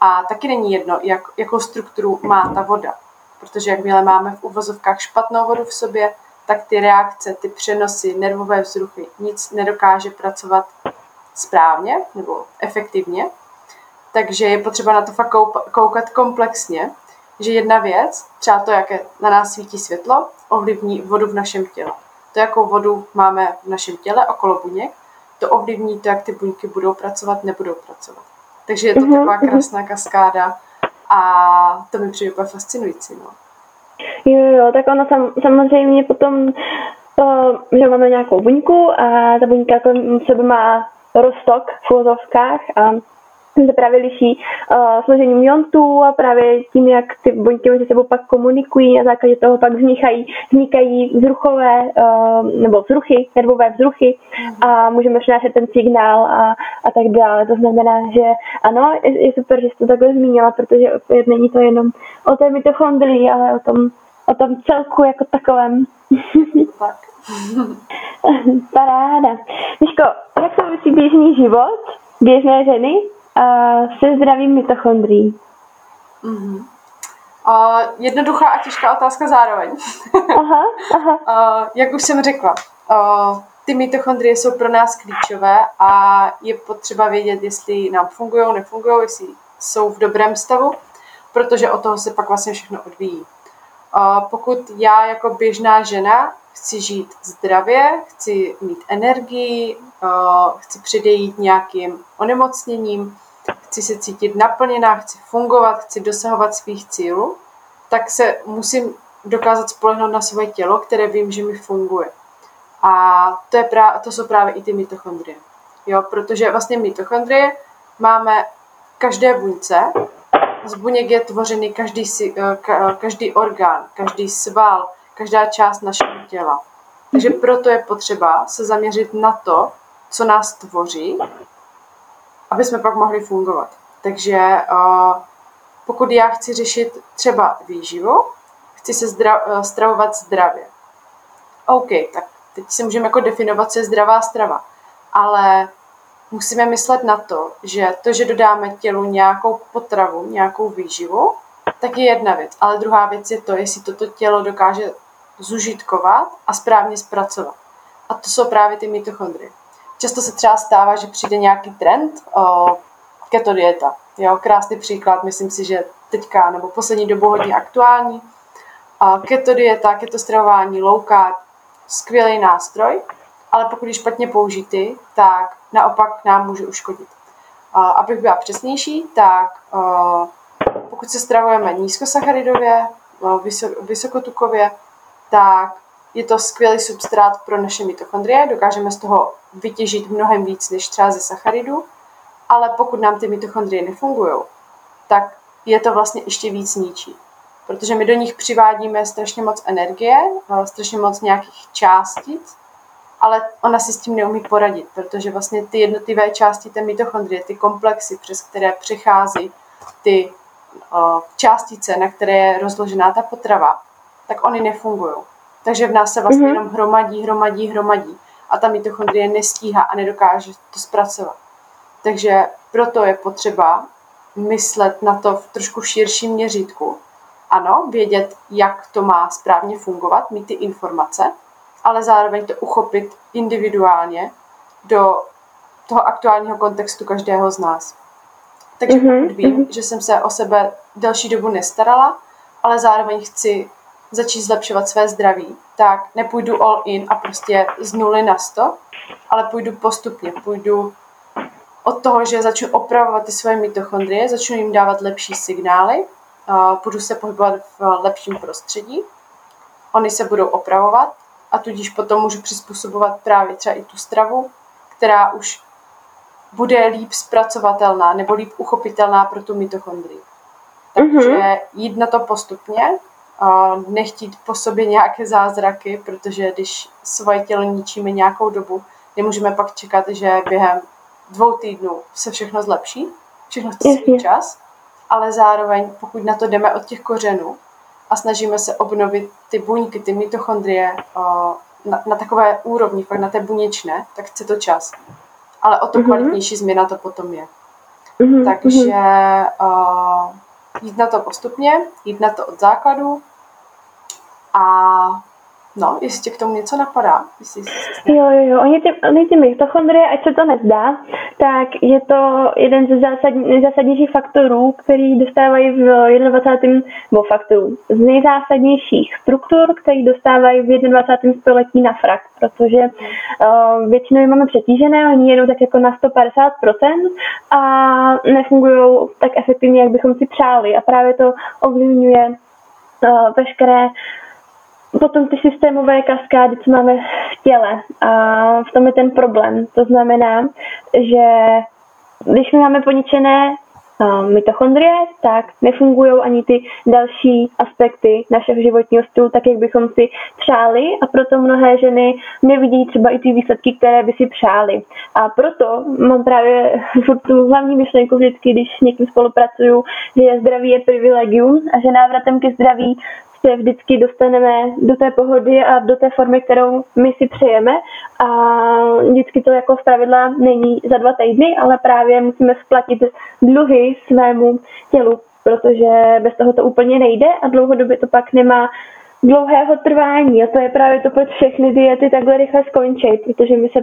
A taky není jedno, jakou strukturu má ta voda. Protože jakmile máme v uvozovkách špatnou vodu v sobě, tak ty reakce, ty přenosy, nervové vzruchy, nic nedokáže pracovat správně nebo efektivně. Takže je potřeba na to fakt koukat komplexně, že jedna věc, třeba to, jaké na nás svítí světlo, ovlivní vodu v našem těle. To, jakou vodu máme v našem těle okolo buněk, to ovlivní to, jak ty buňky budou pracovat, nebudou pracovat. Takže je to taková krásná kaskáda a to mi přijde úplně fascinující. No. Jo, tak ono samozřejmě potom, že máme nějakou buňku a ta buňka v sobě má roztok v uvozovkách a se právě liší složením jontů a právě tím, jak ty buňky mezi sebou pak komunikují, na základě toho pak vznikají nervové vzruchy a můžeme přinášet ten signál a tak dále. To znamená, že ano, je super, že jsi to takhle zmínila, protože opět není to jenom o té mitochondrii, ale o tom celku jako takovém. Tak. Paráda. Miško, jak to vypadá běžný život, běžné ženy se zdravím mitochondrií? Jednoduchá a těžká otázka zároveň. Jak už jsem řekla, ty mitochondrie jsou pro nás klíčové a je potřeba vědět, jestli nám fungují, nefungují, jestli jsou v dobrém stavu, protože od toho se pak vlastně všechno odvíjí. Pokud já jako běžná žena chci žít zdravě, chci mít energii, chci předejít nějakým onemocněním, chci se cítit naplněná, chci fungovat, chci dosahovat svých cílů, tak se musím dokázat spolehnout na svoje tělo, které vím, že mi funguje. A to jsou právě i ty mitochondrie. Jo, protože vlastně mitochondrie máme v každé buňce. Z buněk je tvořený každý orgán, každý sval, každá část našeho těla. Takže proto je potřeba se zaměřit na to, co nás tvoří, aby jsme pak mohli fungovat. Takže pokud já chci řešit třeba výživu, chci se stravovat zdravě. OK, tak teď si můžeme jako definovat, co je zdravá strava. Ale musíme myslet na to, že dodáme tělu nějakou potravu, nějakou výživu, tak je jedna věc. Ale druhá věc je to, jestli toto tělo dokáže zužitkovat a správně zpracovat. A to jsou právě ty mitochondrie. Často se třeba stává, že přijde nějaký trend, keto dieta. Jo, krásný příklad, myslím si, že teďka nebo poslední dobou hodně aktuální. Keto dieta, keto stravování, low carb, skvělý nástroj, ale pokud je špatně použitý, tak naopak nám může uškodit. Abych byla přesnější, tak pokud se stravujeme nízkosacharidově, vysokotukově, tak je to skvělý substrát pro naše mitochondrie, dokážeme z toho vytěžit mnohem víc než třeba ze sacharidů, ale pokud nám ty mitochondrie nefungují, tak je to vlastně ještě víc ničí. Protože my do nich přivádíme strašně moc energie, strašně moc nějakých částic, ale ona si s tím neumí poradit, protože vlastně ty jednotlivé části té mitochondrie, ty komplexy, přes které přechází ty částice, na které je rozložená ta potrava, tak oni nefungují. Takže v nás se vlastně jenom hromadí a ta mitochondrie nestíhá a nedokáže to zpracovat. Takže proto je potřeba myslet na to v trošku širším měřítku. Ano, vědět, jak to má správně fungovat, mít ty informace, ale zároveň to uchopit individuálně do toho aktuálního kontextu každého z nás. Takže pokud vím, že jsem se o sebe delší dobu nestarala, ale zároveň chci začít zlepšovat své zdraví, tak nepůjdu all in a prostě z 0 na 100, ale půjdu postupně, půjdu od toho, že začnu opravovat ty svoje mitochondrie, začnu jim dávat lepší signály, budu se pohybovat v lepším prostředí, oni se budou opravovat a tudíž potom můžu přizpůsobovat právě třeba i tu stravu, která už bude líp zpracovatelná nebo líp uchopitelná pro tu mitochondrii. Takže jít na to postupně, nechtít po sobě nějaké zázraky, protože když svoje tělo ničíme nějakou dobu, nemůžeme pak čekat, že během 2 týdnů se všechno zlepší, všechno chce svůj čas, ale zároveň, pokud na to jdeme od těch kořenů a snažíme se obnovit ty buňky, ty mitochondrie na takové úrovni, fakt na té buněčné, tak chce to čas. Ale o to kvalitnější změna to potom je. Takže jít na to postupně, jít na to od základu a no, jestli tě k tomu něco napadá. Jo, oni ty mitochondrie, ať se to nezdá, tak je to jeden ze nejzásadnějších faktorů, který dostávají v 21. nebo faktorů, z nejzásadnějších struktur, který dostávají v 21. století na frak, protože většinou máme přetížené, oni jedou tak jako na 150% a nefungují tak efektivně, jak bychom si přáli a právě to ovlivňuje veškeré potom ty systémové kaskády, co máme v těle. A v tom je ten problém. To znamená, že když my máme poničené mitochondrie, tak nefungují ani ty další aspekty našeho životního stylu, tak jak bychom si přáli a proto mnohé ženy nevidí třeba i ty výsledky, které by si přáli. A proto mám právě tu hlavní myšlenku vždycky, když s někým spolupracuju, že zdraví je privilegium a že návratem ke zdraví se vždycky dostaneme do té pohody a do té formy, kterou my si přejeme a vždycky to jako zpravidla není za 2 týdny, ale právě musíme splatit dluhy svému tělu, protože bez toho to úplně nejde a dlouhodobě to pak nemá dlouhého trvání a to je právě to, proč všechny diety takhle rychle skončí, protože my se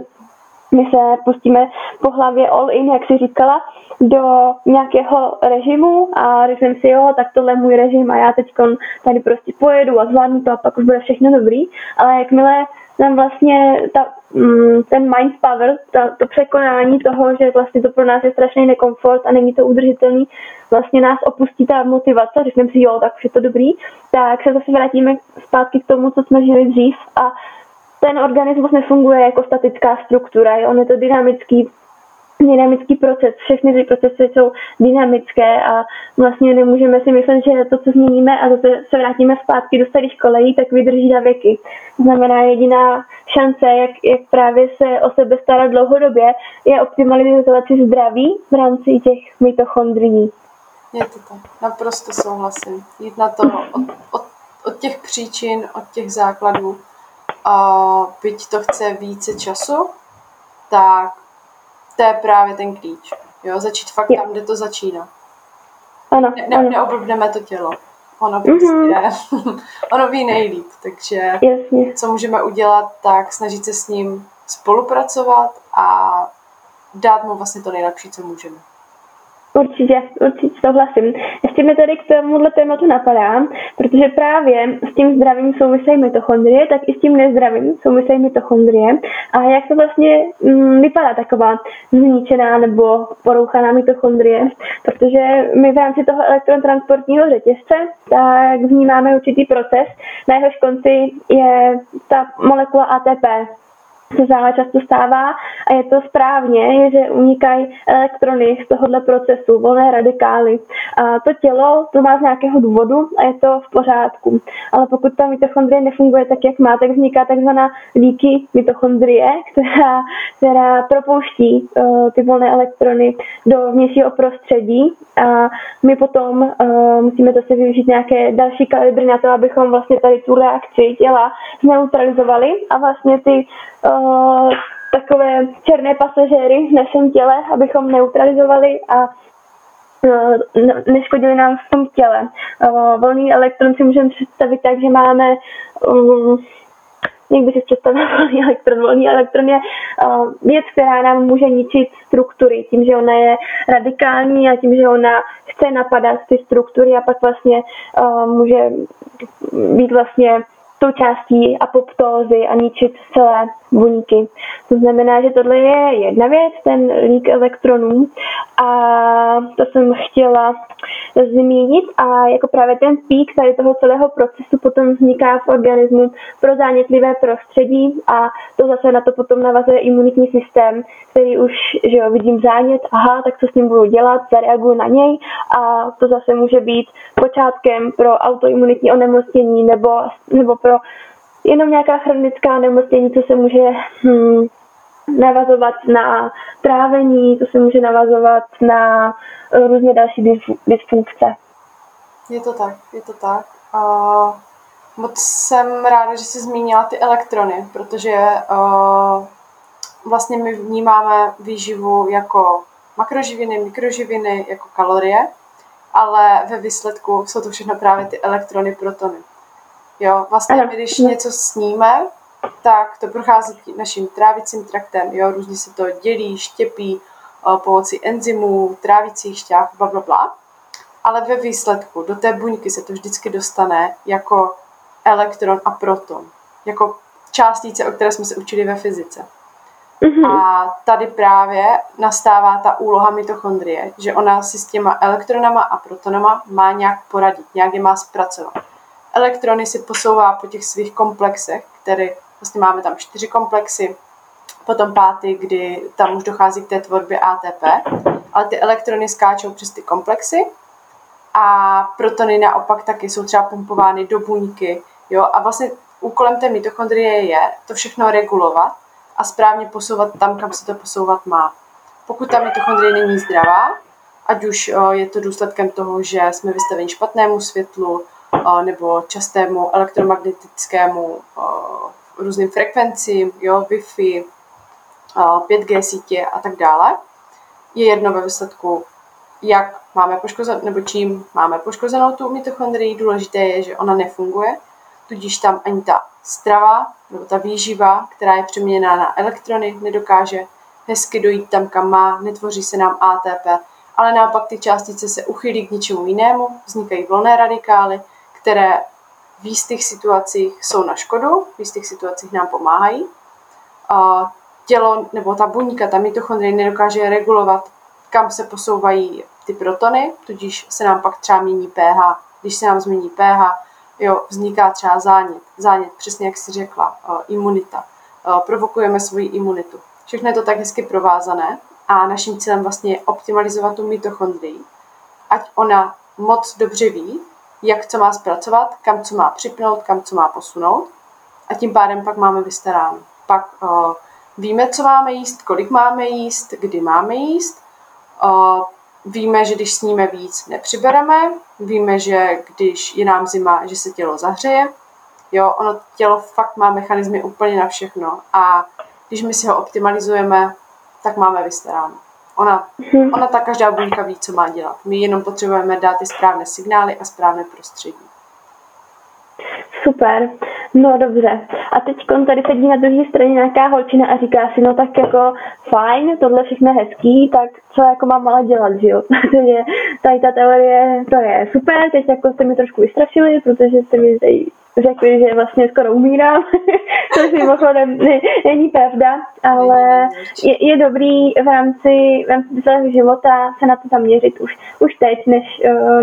pustíme po hlavě all in, jak jsi říkala, do nějakého režimu a řekneme si, jo, tak tohle je můj režim a já teď tady prostě pojedu a zvládnu to a pak už bude všechno dobrý, ale jakmile nám vlastně ten mind power, to překonání toho, že vlastně to pro nás je strašný nekomfort a není to udržitelný, vlastně nás opustí ta motivace, řekneme si, jo, tak už je to dobrý, tak se zase vrátíme zpátky k tomu, co jsme žili dřív a ten organismus nefunguje jako statická struktura, on je to dynamický dynamický proces. Všechny ty procesy jsou dynamické a vlastně nemůžeme si myslet, že to, co změníme a to se vrátíme zpátky do starých kolejí, tak vydrží na věky. To znamená, jediná šance, jak právě se o sebe starat dlouhodobě, je optimalizovat si zdraví v rámci těch mitochondrií. Je to tak. Naprosto souhlasím. Jít na to od těch příčin, od těch základů. A byť to chce více času, tak to je právě ten klíč. Jo? Začít fakt tam, kde to začíná. Ano. Neoblbneme to tělo. Ono ono ví nejlíp. Takže co můžeme udělat, tak snažit se s ním spolupracovat a dát mu vlastně to nejlepší, co můžeme. Určitě souhlasím. Ještě mi tady k tomuhle tématu napadá, protože právě s tím zdravím souvisejí mitochondrie, tak i s tím nezdravím souvisejí mitochondrie. A jak to vlastně vypadá taková zničená nebo porouchaná mitochondrie, protože my v rámci toho elektron transportního řetězce tak vnímáme určitý proces, na jehož konci je ta molekula ATP. Se zále často stává a je to správně, že unikají elektrony z tohohle procesu, volné radikály. A to tělo to má z nějakého důvodu a je to v pořádku. Ale pokud ta mitochondrie nefunguje tak, jak má, tak vzniká takzvaná díky mitochondrie, která propouští ty volné elektrony do vnějšího prostředí a my potom musíme zase využít nějaké další kalibry na to, abychom vlastně tady tu reakci těla zneutralizovali a vlastně ty takové černé pasažéry v našem těle, abychom neutralizovali a neškodili nám v tom těle. Volný elektron si můžeme představit tak, že máme někdy si představit volný elektron. Volný elektron je věc, která nám může ničit struktury, tím, že ona je radikální a tím, že ona chce napadat ty struktury a pak vlastně může být vlastně součástí apoptózy a ničit celé buňky. To znamená, že tohle je jedna věc, ten lík elektronů. A to jsem chtěla zmínit. A jako právě ten pík tady toho celého procesu potom vzniká v organismu pro zánětlivé prostředí a to zase na to potom navazuje imunitní systém, který už, že jo, vidím zánět, aha, tak co s ním budu dělat, zareaguju na něj a to zase může být počátkem pro autoimunitní onemocnění nebo pro jenom nějaká chronická onemocnění, co se může navazovat na trávení, co se může navazovat na různě další dysfunkce. Je to tak. Moc jsem ráda, že jsi zmínila ty elektrony, protože vlastně my vnímáme výživu jako makroživiny, mikroživiny, jako kalorie, ale ve výsledku jsou to všechno právě ty elektrony, protony. Jo, vlastně my, když něco sníme, tak to prochází naším trávicím traktem, jo, různě se to dělí, štěpí pomocí enzymů, trávicích šťáv, blablabla. Ale ve výsledku do té buňky se to vždycky dostane jako elektron a proton, jako částice, o které jsme se učili ve fyzice. A tady právě nastává ta úloha mitochondrie, že ona si s těma elektronama a protonama má nějak poradit, nějak je má zpracovat. Elektrony si posouvá po těch svých komplexech, které vlastně máme tam 4 komplexy, potom 5, kdy tam už dochází k té tvorbě ATP, ale ty elektrony skáčou přes ty komplexy a protony naopak taky jsou třeba pumpovány do buňky. Jo? A vlastně úkolem té mitochondrie je to všechno regulovat a správně posouvat tam, kam se to posouvat má. Pokud ta mitochondrie není zdravá, ať už je to důsledkem toho, že jsme vystaveni špatnému světlu, nebo častému elektromagnetickému různým frekvencím, jo, Wi-Fi, 5G sítě a tak dále. Je jedno ve výsledku, jak máme poškozenou, nebo čím máme poškozenou tu mitochondrii. Důležité je, že ona nefunguje, tudíž tam ani ta strava nebo ta výživa, která je přeměněná na elektrony, nedokáže hezky dojít tam, kam má, netvoří se nám ATP, ale naopak ty částice se uchylí k něčemu jinému, vznikají volné radikály, které v jistých situacích jsou na škodu, v jistých situacích nám pomáhají. Tělo nebo ta buňka, ta mitochondrie nedokáže regulovat, kam se posouvají ty protony, tudíž se nám pak třeba mění pH. Když se nám změní pH, jo, vzniká třeba zánět, přesně jak jsi řekla, imunita. Provokujeme svoji imunitu. Všechno je to tak hezky provázané a naším cílem vlastně je optimalizovat tu mitochondrii, ať ona moc dobře ví, jak co má zpracovat, kam co má připnout, kam co má posunout a tím pádem pak máme vystaráno. Pak víme, co máme jíst, kolik máme jíst, kdy máme jíst, víme, že když sníme víc, nepřibereme, víme, že když je nám zima, že se tělo zahřeje. Jo, ono tělo fakt má mechanismy úplně na všechno a když my si ho optimalizujeme, tak máme vystaráno. Ona ta každá buňka ví, co má dělat. My jenom potřebujeme dát ty správné signály a správné prostředí. Super, no dobře. A teď tady sedí na druhé straně nějaká holčina a říká si, no tak jako fajn, tohle všechno je hezký, tak co jako mám ale dělat, že jo? Takže tady ta teorie, to je super, teď jako jste mi trošku vystrašili, protože jste mi tady řekli, že vlastně skoro umírám, což mimochodem není pravda, ale je dobrý v rámci celého života se na to zaměřit už teď,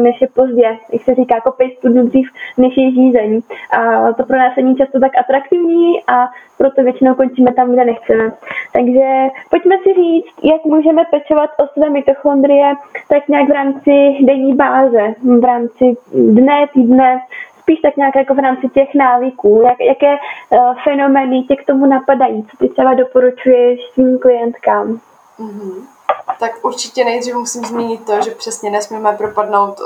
než je pozdě, jak se říká, kopej studnu dřív, než je žízeň. A to pro nás není často tak atraktivní a proto většinou končíme tam, kde nechceme. Takže pojďme si říct, jak můžeme pečovat o své mitochondrie tak nějak v rámci denní báze, v rámci dne, týdne, spíš tak nějak jako v rámci těch návyků, jaké fenomény tě k tomu napadají, co ty třeba doporučuješ svým klientkám? Mm-hmm. Tak určitě nejdřív musím zmínit to, že přesně nesmíme propadnout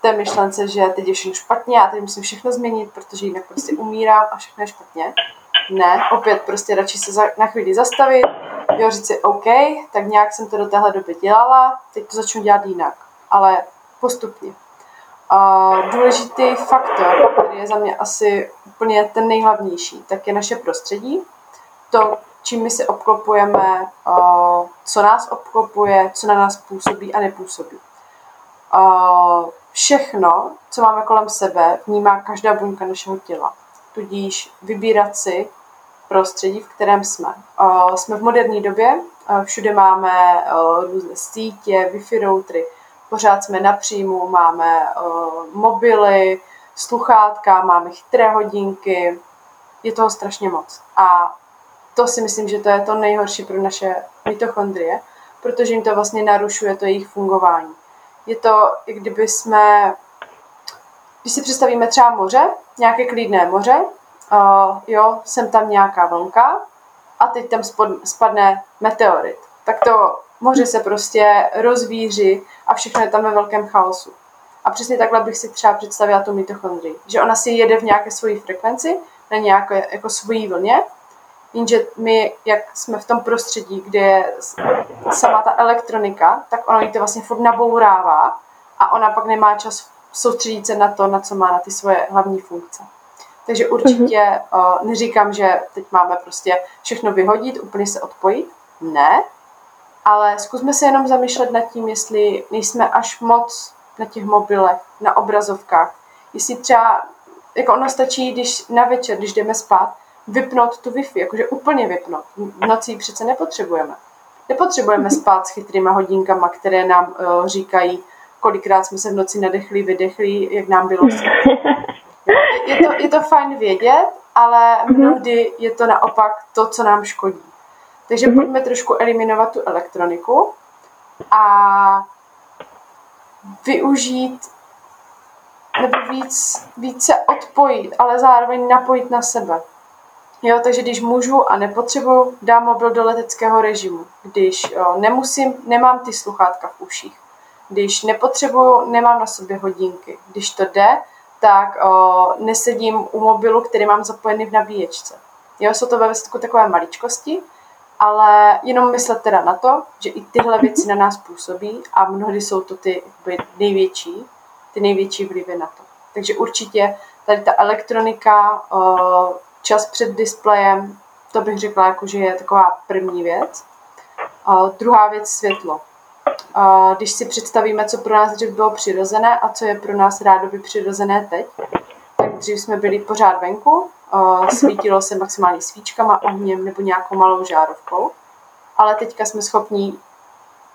té myšlence, že teď je všechno špatně a teď musím všechno změnit, protože jinak prostě umírám a všechno je špatně. Ne, opět prostě radši se na chvíli zastavit, říct si OK, tak nějak jsem to do téhle doby dělala, teď to začnu dělat jinak, ale postupně. Důležitý faktor, který je za mě asi úplně ten nejhlavnější, tak je naše prostředí. To, čím my se obklopujeme, co nás obklopuje, co na nás působí a nepůsobí. Všechno, co máme kolem sebe, vnímá každá buňka našeho těla. Tudíž vybírat si prostředí, v kterém jsme. Jsme v moderní době, všude máme různé sítě, Wi-Fi routery, pořád jsme na příjmu, máme mobily, sluchátka, máme chytré hodinky, je toho strašně moc. A to si myslím, že to je to nejhorší pro naše mitochondrie, protože jim to vlastně narušuje to jejich fungování. Je to, když si představíme třeba moře, nějaké klidné moře, jsem tam nějaká vlnka a teď tam spadne meteorit. Tak to moře se prostě rozvíří a všechno je tam ve velkém chaosu. A přesně takhle bych si třeba představila tu mitochondrii, že ona si jede v nějaké svojí frekvenci, na nějaké jako svojí vlně, jenže my, jak jsme v tom prostředí, kde je sama ta elektronika, tak ona jí to vlastně furt nabourává a ona pak nemá čas soustředit se na to, na co má, na ty svoje hlavní funkce. Takže určitě neříkám, že teď máme prostě všechno vyhodit, úplně se odpojit. Ne, ale zkusme se jenom zamýšlet nad tím, jestli nejsme až moc na těch mobilech, na obrazovkách. Jestli třeba, jako ono stačí, když na večer, když jdeme spát, vypnout tu Wi-Fi, jakože úplně vypnout. V noci přece nepotřebujeme. Nepotřebujeme spát s chytrýma hodinkama, které nám říkají, kolikrát jsme se v noci nadechli, vydechli, jak nám bylo. Je to fajn vědět, ale mnohdy je to naopak to, co nám škodí. Takže pojďme trošku eliminovat tu elektroniku a využít nebo víc se odpojit, ale zároveň napojit na sebe. Jo, takže když můžu a nepotřebuju, dám mobil do leteckého režimu. Když nemusím, nemám ty sluchátka v uších. Když nepotřebuju, nemám na sobě hodinky. Když to jde, tak nesedím u mobilu, který mám zapojený v nabíječce. Jo, jsou to ve výsledku takové maličkosti, ale jenom myslet teda na to, že i tyhle věci na nás působí a mnohdy jsou to ty největší vlivy na to. Takže určitě tady ta elektronika, čas před displejem, to bych řekla, jakože je taková první věc. Druhá věc, světlo. Když si představíme, co pro nás dřív bylo přirozené a co je pro nás rádoby přirozené teď, tak dřív jsme byli pořád venku, svítilo se maximálně svíčkama, ohněm nebo nějakou malou žárovkou, ale teďka jsme schopni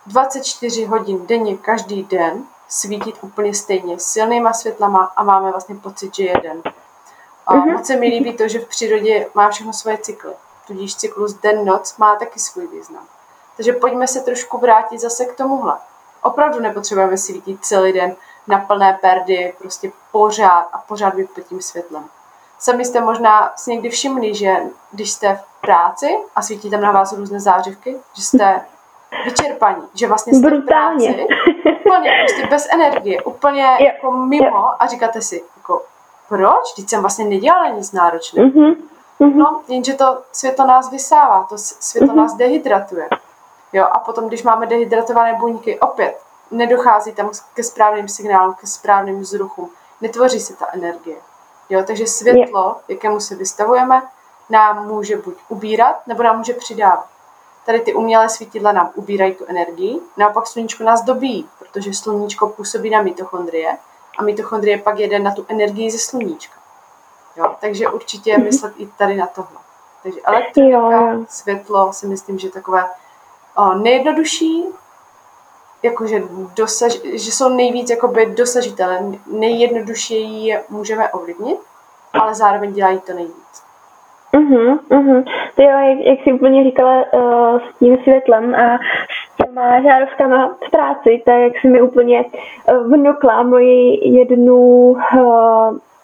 24 hodin denně, každý den svítit úplně stejně silnýma světlama a máme vlastně pocit, že je den. Moc se mi líbí to, že v přírodě má všechno svoje cykly, tudíž cyklus den-noc má taky svůj význam. Takže pojďme se trošku vrátit zase k tomuhle. Opravdu nepotřebujeme svítit celý den na plné perdy, prostě pořád a pořád být pod tím světlem. Sami jste možná si někdy všimli, že když jste v práci a svítí tam na vás různé zářivky, že jste vyčerpaní, že vlastně jste brutálně. V práci úplně prostě bez energie, úplně jako mimo a říkáte si, jako proč? Vždyť jsem vlastně nedělala nic náročného. No, jenže to světlo nás vysává, to světlo nás dehydratuje. Jo, a potom, když máme dehydratované buňky, opět nedochází tam ke správným signálům, ke správným vzruchům, netvoří se ta energie. Jo, takže světlo, jakému se vystavujeme, nám může buď ubírat, nebo nám může přidávat. Tady ty umělé svítidla nám ubírají tu energii, naopak sluníčko nás dobíjí, protože sluníčko působí na mitochondrie a mitochondrie pak jede na tu energii ze sluníčka. Jo, takže určitě myslet i tady na tohle. Takže elektronika, světlo, si myslím, že je takové nejjednodušší, jakože že jsou nejvíc jakoby dosažitelné, nejjednodušší je můžeme ovlivnit, ale zároveň dělají to nejvíc. To jo, jak jsi úplně říkala s tím světlem a s těma žárovkama v práci, tak si mi úplně vnukla moji jednu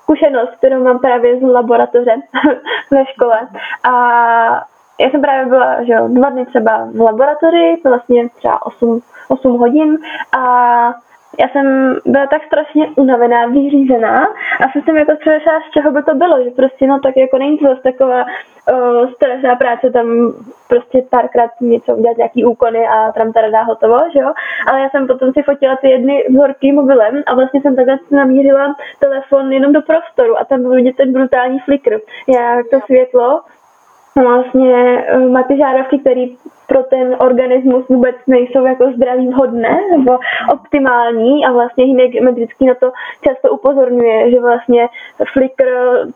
zkušenost, kterou mám právě z laboratoře ve škole. A já jsem právě byla, že 2 dny třeba v laboratoři, vlastně třeba 8 hodin a já jsem byla tak strašně unavená, vyřízená a jsem jako přemýšlela, z čeho by to bylo, že prostě no tak jako není to zase taková strašná práce, tam prostě párkrát něco udělat, nějaký úkony a tam teda dá hotovo, že jo, ale já jsem potom si fotila ty jedny vzorky mobilem a vlastně jsem takhle namířila telefon jenom do prostoru a tam byl vidět ten brutální flikr, jak to světlo vlastně má ty žárovky, které pro ten organismus vůbec nejsou jako zdraví vhodné nebo optimální a vlastně hydrometrický na to často upozorňuje, že vlastně flikr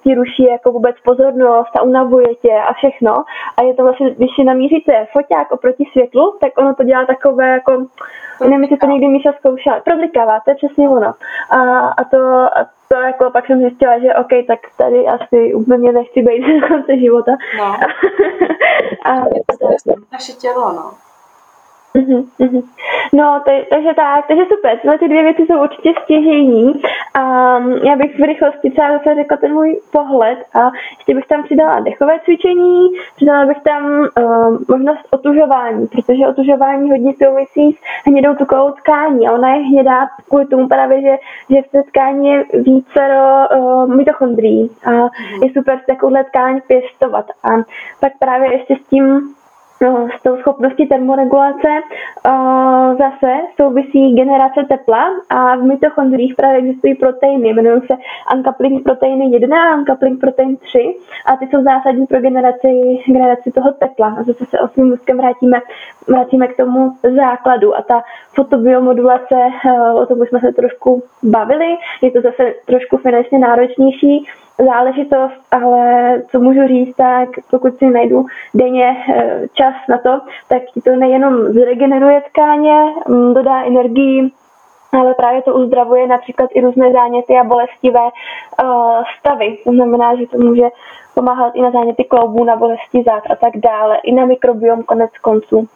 ti ruší jako vůbec pozornost a unavuje tě a všechno a je to vlastně, když si namíříte foťák oproti světlu, tak ono to dělá takové jako, nevím, jestli to někdy Míša zkoušela, problikává, to je přesně ono a to jako pak jsem zjistila, že okej, tak tady asi úplně nechci být do konce života. No. a to je naše tělo, no. No, takže tak, takže super, tyhle ty 2 věci jsou určitě stěžejní a já bych v rychlosti třeba zase řekla ten můj pohled a ještě bych tam přidala dechové cvičení, přidala bych tam možnost otužování, protože otužování hodně souvisí s hnědou tukovou tkání a ona je hnědá kvůli tomu právě, že v té tkání je vícero mitochondrií a je super si takovouhle tkání pěstovat a pak právě ještě s tím s tou schopností termoregulace zase souvisí generace tepla a v mitochondriích právě existují proteiny, jmenují se uncoupling proteiny 1 a uncoupling protein 3 a ty jsou zásadní pro generaci toho tepla. A zase se osmým úzkem vrátíme k tomu základu a ta fotobiomodulace, o tom už jsme se trošku bavili, je to zase trošku finančně náročnější záležitost, ale co můžu říct, tak pokud si najdu denně čas na to, tak ti to nejenom zregeneruje tkáně, dodá energii, ale právě to uzdravuje například i různé záněty a bolestivé stavy. To znamená, že to může pomáhat i na záněty kloubů, na bolesti zad a tak dále, i na mikrobiom konec konců.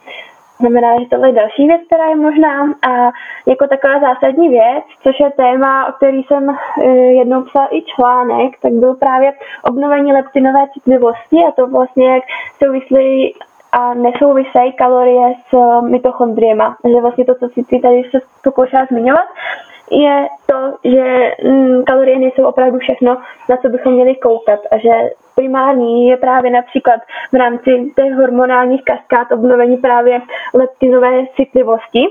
Znamená, že tohle je další věc, která je možná a jako taková zásadní věc, což je téma, o který jsem jednou psala i článek, tak byl právě obnovení leptinové citlivosti a to vlastně jak souvislí a nesouvisejí kalorie s mitochondriema. Takže vlastně to, co si tady se pokoušela zmiňovat, je to, že kalorie nejsou opravdu všechno, na co bychom měli koukat a že primární je právě například v rámci těch hormonálních kaskád obnovení právě leptinové citlivosti,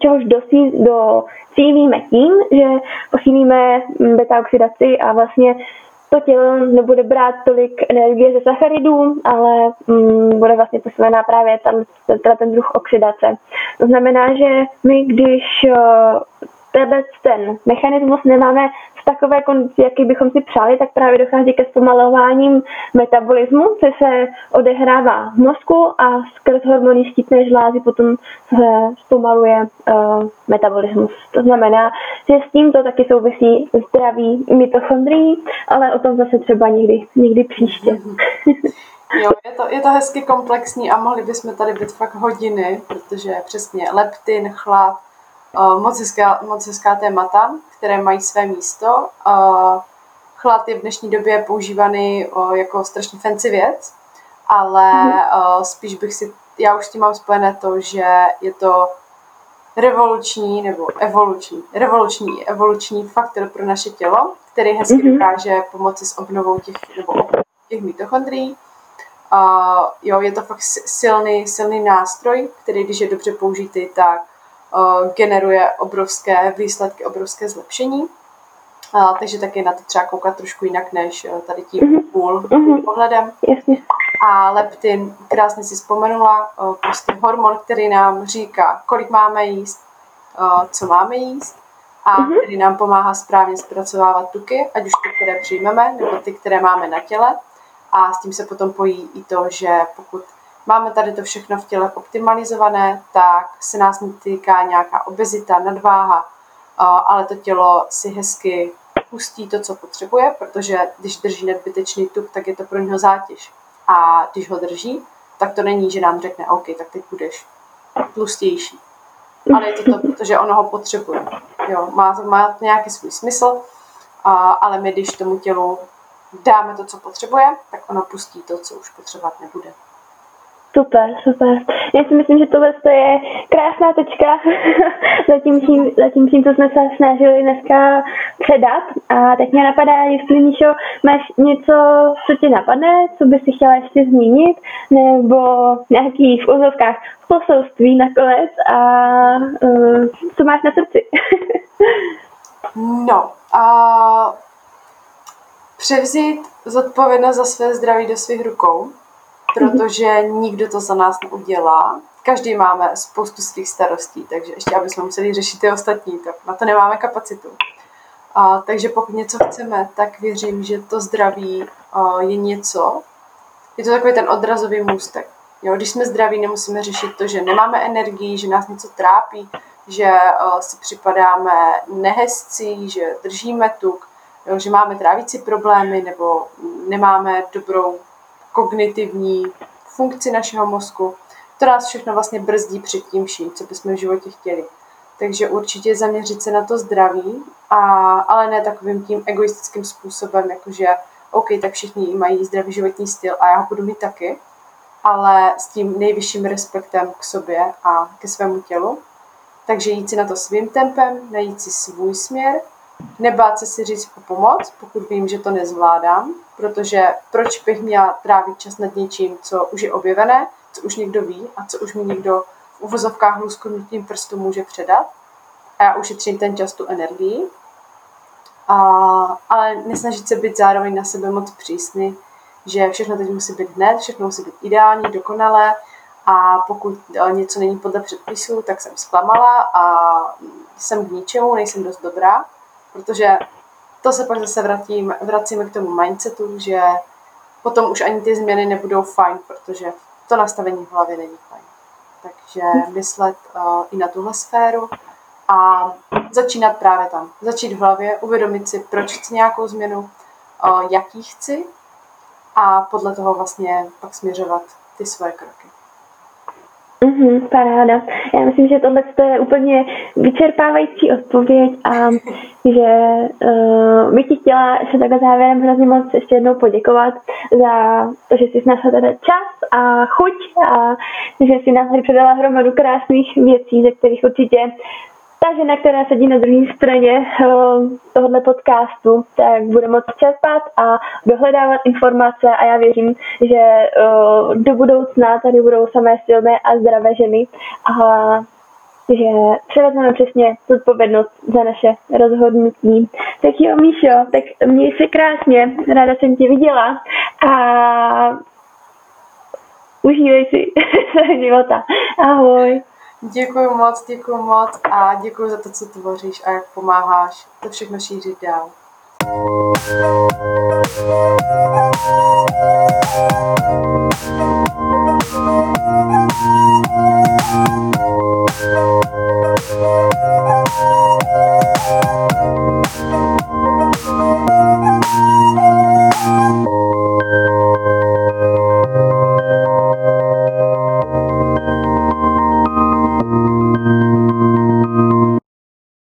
čehož docílíme tím, že posílíme beta-oxidaci a vlastně to tělo nebude brát tolik energie ze sacharidů, ale bude vlastně posílená právě ten druh oxidace. To znamená, že my, když ten mechanismus nemáme v takové kondici, jaký bychom si přáli, tak právě dochází ke zpomalování metabolismu, co se odehrává v mozku a skrz hormony štítné žlázy potom zpomaluje metabolismus. To znamená, že s tím to taky souvisí zdraví mitochondrií, ale o tom zase třeba někdy příště. Jo, je to hezky komplexní a mohli bychom tady být fakt hodiny, protože přesně leptin, chlad, moc hezká témata, které mají své místo. Chlad je v dnešní době používaný jako strašně fancy věc, ale spíš bych si, já už s tím mám spojené to, že je to revoluční nebo evoluční faktor pro naše tělo, který hezky dokáže pomoci s obnovou těch mitochondrií. Jo, je to fakt silný nástroj, který, když je dobře použitý, tak generuje obrovské výsledky, obrovské zlepšení. Takže taky na to třeba koukat trošku jinak, než tady tím půl pohledem. Jasně. A leptin, krásně si vzpomenula, prostě hormon, který nám říká, kolik máme jíst, co máme jíst, a který nám pomáhá správně zpracovávat tuky, ať už ty, které přijmeme, nebo ty, které máme na těle. A s tím se potom pojí i to, že pokud máme tady to všechno v těle optimalizované, tak se nás netýká nějaká obezita, nadváha, ale to tělo si hezky pustí to, co potřebuje, protože když drží nadbytečný tuk, tak je to pro něho zátěž. A když ho drží, tak to není, že nám řekne, OK, tak teď budeš tlustější. Ale je to, protože ono ho potřebuje. Jo, má nějaký svůj smysl, ale my, když tomu tělu dáme to, co potřebuje, tak ono pustí to, co už potřebovat nebude. Super. Já si myslím, že tohle je krásná tečka za tím, co jsme se snažili dneska předat. A tak mě napadá, jestli, Míšo, máš něco, co ti napadne, co bys si chtěla ještě zmínit, nebo nějaký v ozovkách poselství nakonec a co máš na srdci? Převzít zodpovědnost za své zdraví do svých rukou, protože nikdo to za nás neudělá. Každý máme spoustu svých starostí, takže ještě abychom museli řešit ty ostatní, tak na to nemáme kapacitu. Takže pokud něco chceme, tak věřím, že to zdraví je něco. Je to takový ten odrazový můstek. Jo, když jsme zdraví, nemusíme řešit to, že nemáme energii, že nás něco trápí, že si připadáme nehezcí, že držíme tuk, jo, že máme trávící problémy nebo nemáme dobrou kognitivní funkci našeho mozku. To nás všechno vlastně brzdí před tím vším, co bychom v životě chtěli. Takže určitě zaměřit se na to zdraví, ale ne takovým tím egoistickým způsobem, jakože OK, tak všichni mají zdravý životní styl a já ho budu mít taky, ale s tím nejvyšším respektem k sobě a ke svému tělu. Takže jít si na to svým tempem, najít si svůj směr, nebát se si říct o pomoc, pokud vím, že to nezvládám, protože proč bych měla trávit čas nad něčím, co už je objevené, co už někdo ví a co už mi někdo v uvozovkách lusknutím prstu může předat. A já ušetřím ten čas, tu energii. Ale nesnažit se být zároveň na sebe moc přísný, že všechno teď musí být hned, všechno musí být ideální, dokonalé, a pokud něco není podle předpisů, tak jsem zklamala a jsem k ničemu, nejsem dost dobrá. Protože to se pak zase vracíme k tomu mindsetu, že potom už ani ty změny nebudou fajn, protože to nastavení v hlavě není fajn. Takže myslet i na tuhle sféru a začínat právě tam. Začít v hlavě, uvědomit si, proč chci nějakou změnu, jaký chci, a podle toho vlastně pak směřovat ty svoje kroky. Paráda. Já myslím, že tohle je úplně vyčerpávající odpověď a že bych ti chtěla ještě takhle závěrem hrozně moc ještě jednou poděkovat za to, že jsi našla teda čas a chuť a že jsi nám tady předala hromadu krásných věcí, ze kterých určitě ta žena, která sedí na druhé straně tohoto podcastu, tak bude moc čerpat a dohledávat informace a já věřím, že do budoucna tady budou samé silné a zdravé ženy a že převezmeme přesně zodpovědnost za naše rozhodnutí. Tak jo, Míšo, tak měj se krásně, ráda jsem tě viděla a užívej si svého života. Ahoj. Děkuju moc a děkuju za to, co tvoříš a jak pomáháš to všechno šířit dál.